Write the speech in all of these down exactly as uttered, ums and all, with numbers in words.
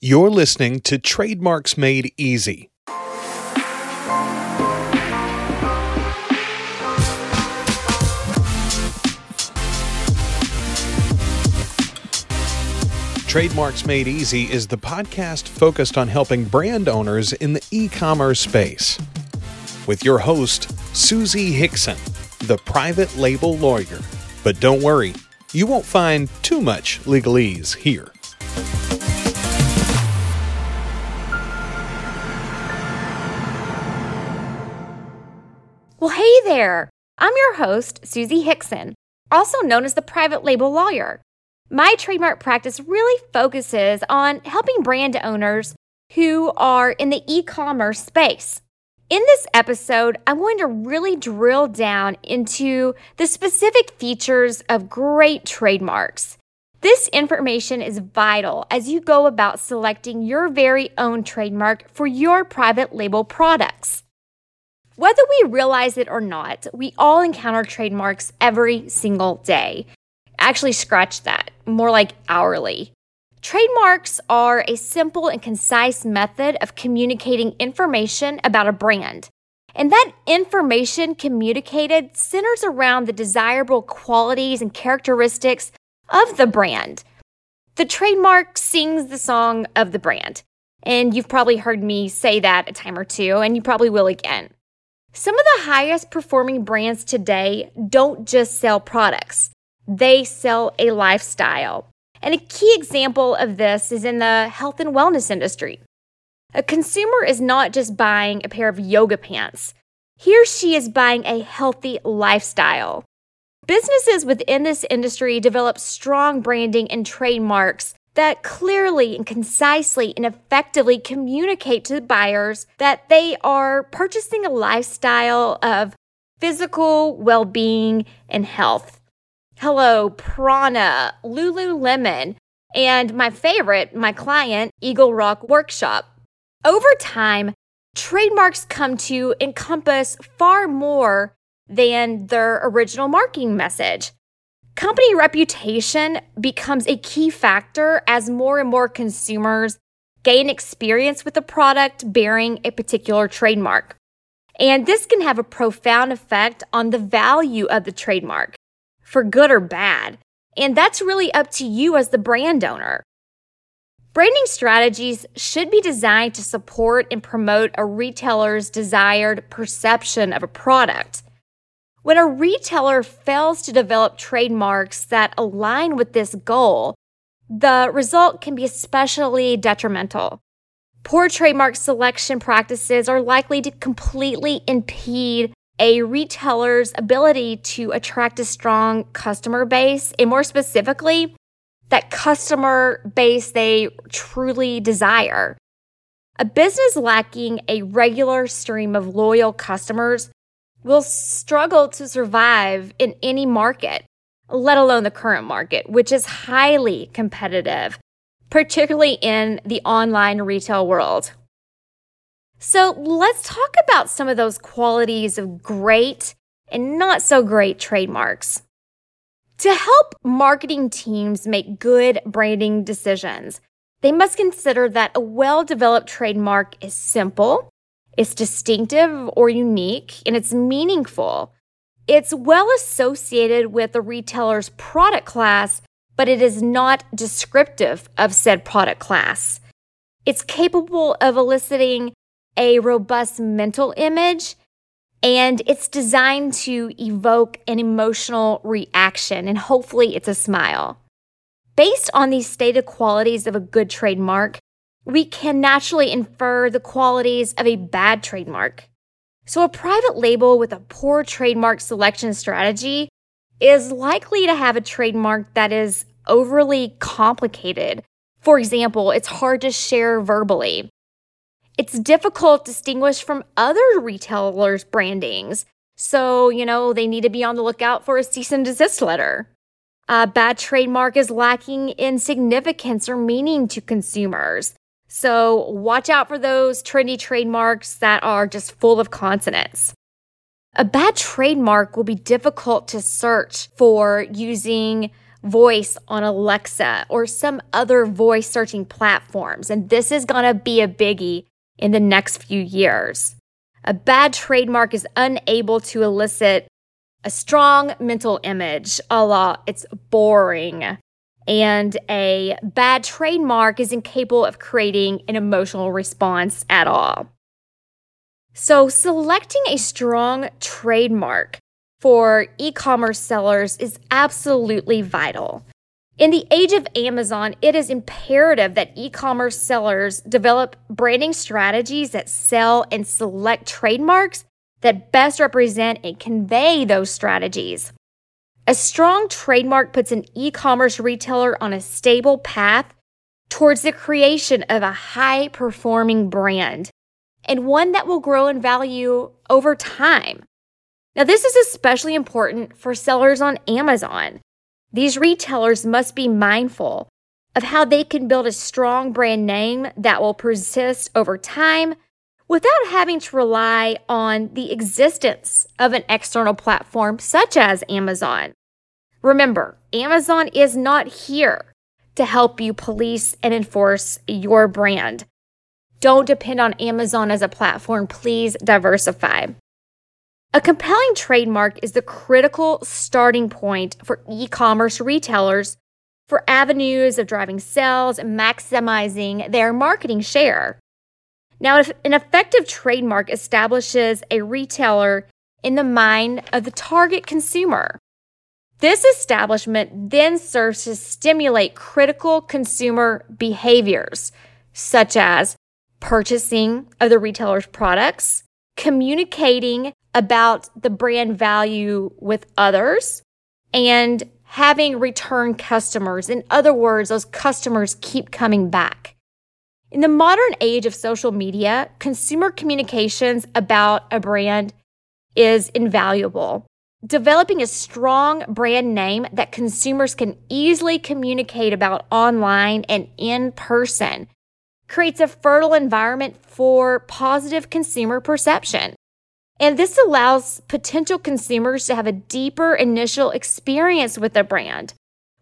You're listening to Trademarks Made Easy. Trademarks Made Easy is the podcast focused on helping brand owners in the e-commerce space. With your host, Susie Hickson, the private label lawyer. But don't worry, you won't find too much legalese here. Well, hey there! I'm your host, Susie Hickson, also known as the Private Label Lawyer. My trademark practice really focuses on helping brand owners who are in the e-commerce space. In this episode, I'm going to really drill down into the specific features of great trademarks. This information is vital as you go about selecting your very own trademark for your private label products. Whether we realize it or not, we all encounter trademarks every single day. Actually, scratch that, more like hourly. Trademarks are a simple and concise method of communicating information about a brand. And that information communicated centers around the desirable qualities and characteristics of the brand. The trademark sings the song of the brand. And you've probably heard me say that a time or two, and you probably will again. Some of the highest performing brands today don't just sell products, they sell a lifestyle. And a key example of this is in the health and wellness industry. A consumer is not just buying a pair of yoga pants. He or she is buying a healthy lifestyle. Businesses within this industry develop strong branding and trademarks that clearly and concisely and effectively communicate to buyers that they are purchasing a lifestyle of physical well-being and health. Hello, Prana, Lululemon, and my favorite, my client, Eagle Rock Workshop. Over time, trademarks come to encompass far more than their original marketing message. Company reputation becomes a key factor as more and more consumers gain experience with a product bearing a particular trademark. And this can have a profound effect on the value of the trademark, for good or bad. And that's really up to you as the brand owner. Branding strategies should be designed to support and promote a retailer's desired perception of a product. When a retailer fails to develop trademarks that align with this goal, the result can be especially detrimental. Poor trademark selection practices are likely to completely impede a retailer's ability to attract a strong customer base, and more specifically, that customer base they truly desire. A business lacking a regular stream of loyal customers will struggle to survive in any market, let alone the current market, which is highly competitive, particularly in the online retail world. So let's talk about some of those qualities of great and not so great trademarks. To help marketing teams make good branding decisions, they must consider that a well-developed trademark is simple, it's distinctive or unique, and it's meaningful. It's well associated with a retailer's product class, but it is not descriptive of said product class. It's capable of eliciting a robust mental image, and it's designed to evoke an emotional reaction, and hopefully it's a smile. Based on these stated qualities of a good trademark, we can naturally infer the qualities of a bad trademark. So a private label with a poor trademark selection strategy is likely to have a trademark that is overly complicated. For example, it's hard to share verbally. It's difficult to distinguish from other retailers' brandings. So, you know, they need to be on the lookout for a cease and desist letter. A bad trademark is lacking in significance or meaning to consumers. So watch out for those trendy trademarks that are just full of consonants. A bad trademark will be difficult to search for using voice on Alexa or some other voice searching platforms. And this is going to be a biggie in the next few years. A bad trademark is unable to elicit a strong mental image, a la it's boring. And a bad trademark is incapable of creating an emotional response at all. So selecting a strong trademark for e-commerce sellers is absolutely vital. In the age of Amazon, it is imperative that e-commerce sellers develop branding strategies that sell and select trademarks that best represent and convey those strategies. A strong trademark puts an e-commerce retailer on a stable path towards the creation of a high-performing brand, and one that will grow in value over time. Now, this is especially important for sellers on Amazon. These retailers must be mindful of how they can build a strong brand name that will persist over time without having to rely on the existence of an external platform such as Amazon. Remember, Amazon is not here to help you police and enforce your brand. Don't depend on Amazon as a platform. Please diversify. A compelling trademark is the critical starting point for e-commerce retailers for avenues of driving sales and maximizing their marketing share. Now, if an effective trademark establishes a retailer in the mind of the target consumer, this establishment then serves to stimulate critical consumer behaviors, such as purchasing of the retailer's products, communicating about the brand value with others, and having return customers. In other words, those customers keep coming back. In the modern age of social media, consumer communications about a brand is invaluable. Developing a strong brand name that consumers can easily communicate about online and in person creates a fertile environment for positive consumer perception. And this allows potential consumers to have a deeper initial experience with the brand,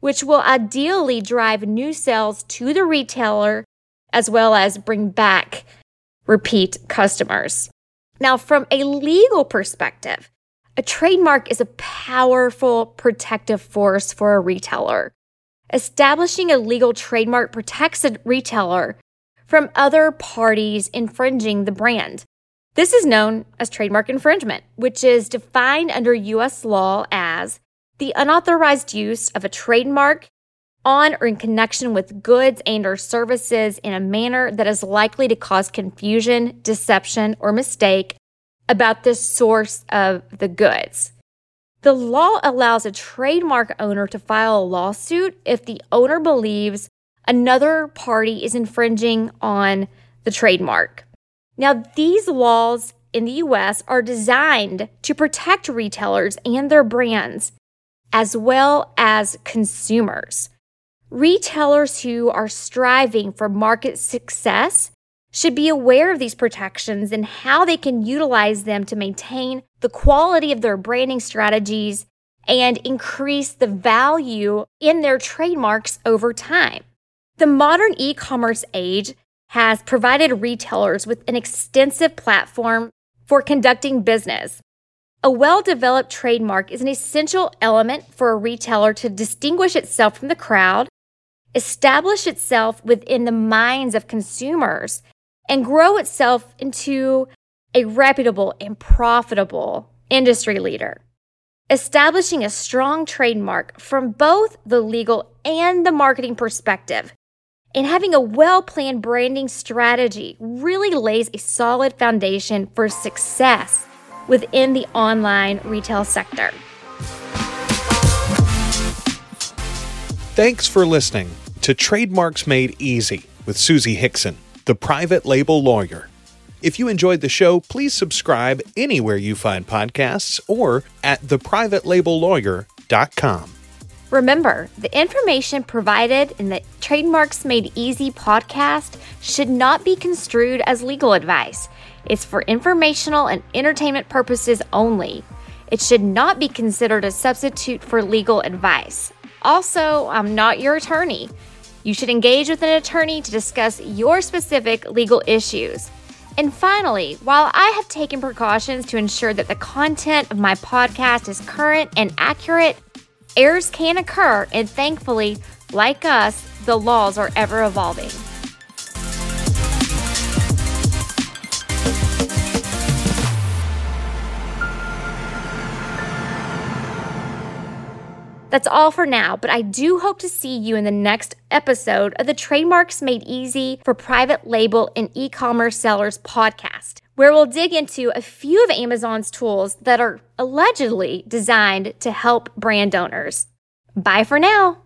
which will ideally drive new sales to the retailer as well as bring back repeat customers. Now, from a legal perspective, a trademark is a powerful protective force for a retailer. Establishing a legal trademark protects a retailer from other parties infringing the brand. This is known as trademark infringement, which is defined under U S law as the unauthorized use of a trademark on or in connection with goods and or services in a manner that is likely to cause confusion, deception, or mistake about the source of the goods. The law allows a trademark owner to file a lawsuit if the owner believes another party is infringing on the trademark. Now, these laws in the U S are designed to protect retailers and their brands, as well as consumers. Retailers who are striving for market success should be aware of these protections and how they can utilize them to maintain the quality of their branding strategies and increase the value in their trademarks over time. The modern e-commerce age has provided retailers with an extensive platform for conducting business. A well-developed trademark is an essential element for a retailer to distinguish itself from the crowd, establish itself within the minds of consumers, and grow itself into a reputable and profitable industry leader. Establishing a strong trademark from both the legal and the marketing perspective and having a well-planned branding strategy really lays a solid foundation for success within the online retail sector. Thanks for listening to Trademarks Made Easy with Susie Hickson, the private label lawyer. If you enjoyed the show, please subscribe anywhere you find podcasts or at the private label lawyer dot com. Remember, the information provided in the Trademarks Made Easy podcast should not be construed as legal advice. It's for informational and entertainment purposes only. It should not be considered a substitute for legal advice. Also, I'm not your attorney. You should engage with an attorney to discuss your specific legal issues. And finally, while I have taken precautions to ensure that the content of my podcast is current and accurate, errors can occur, and thankfully, like us, the laws are ever evolving. That's all for now, but I do hope to see you in the next episode of the Trademarks Made Easy for Private Label and E-commerce Sellers podcast, where we'll dig into a few of Amazon's tools that are allegedly designed to help brand owners. Bye for now.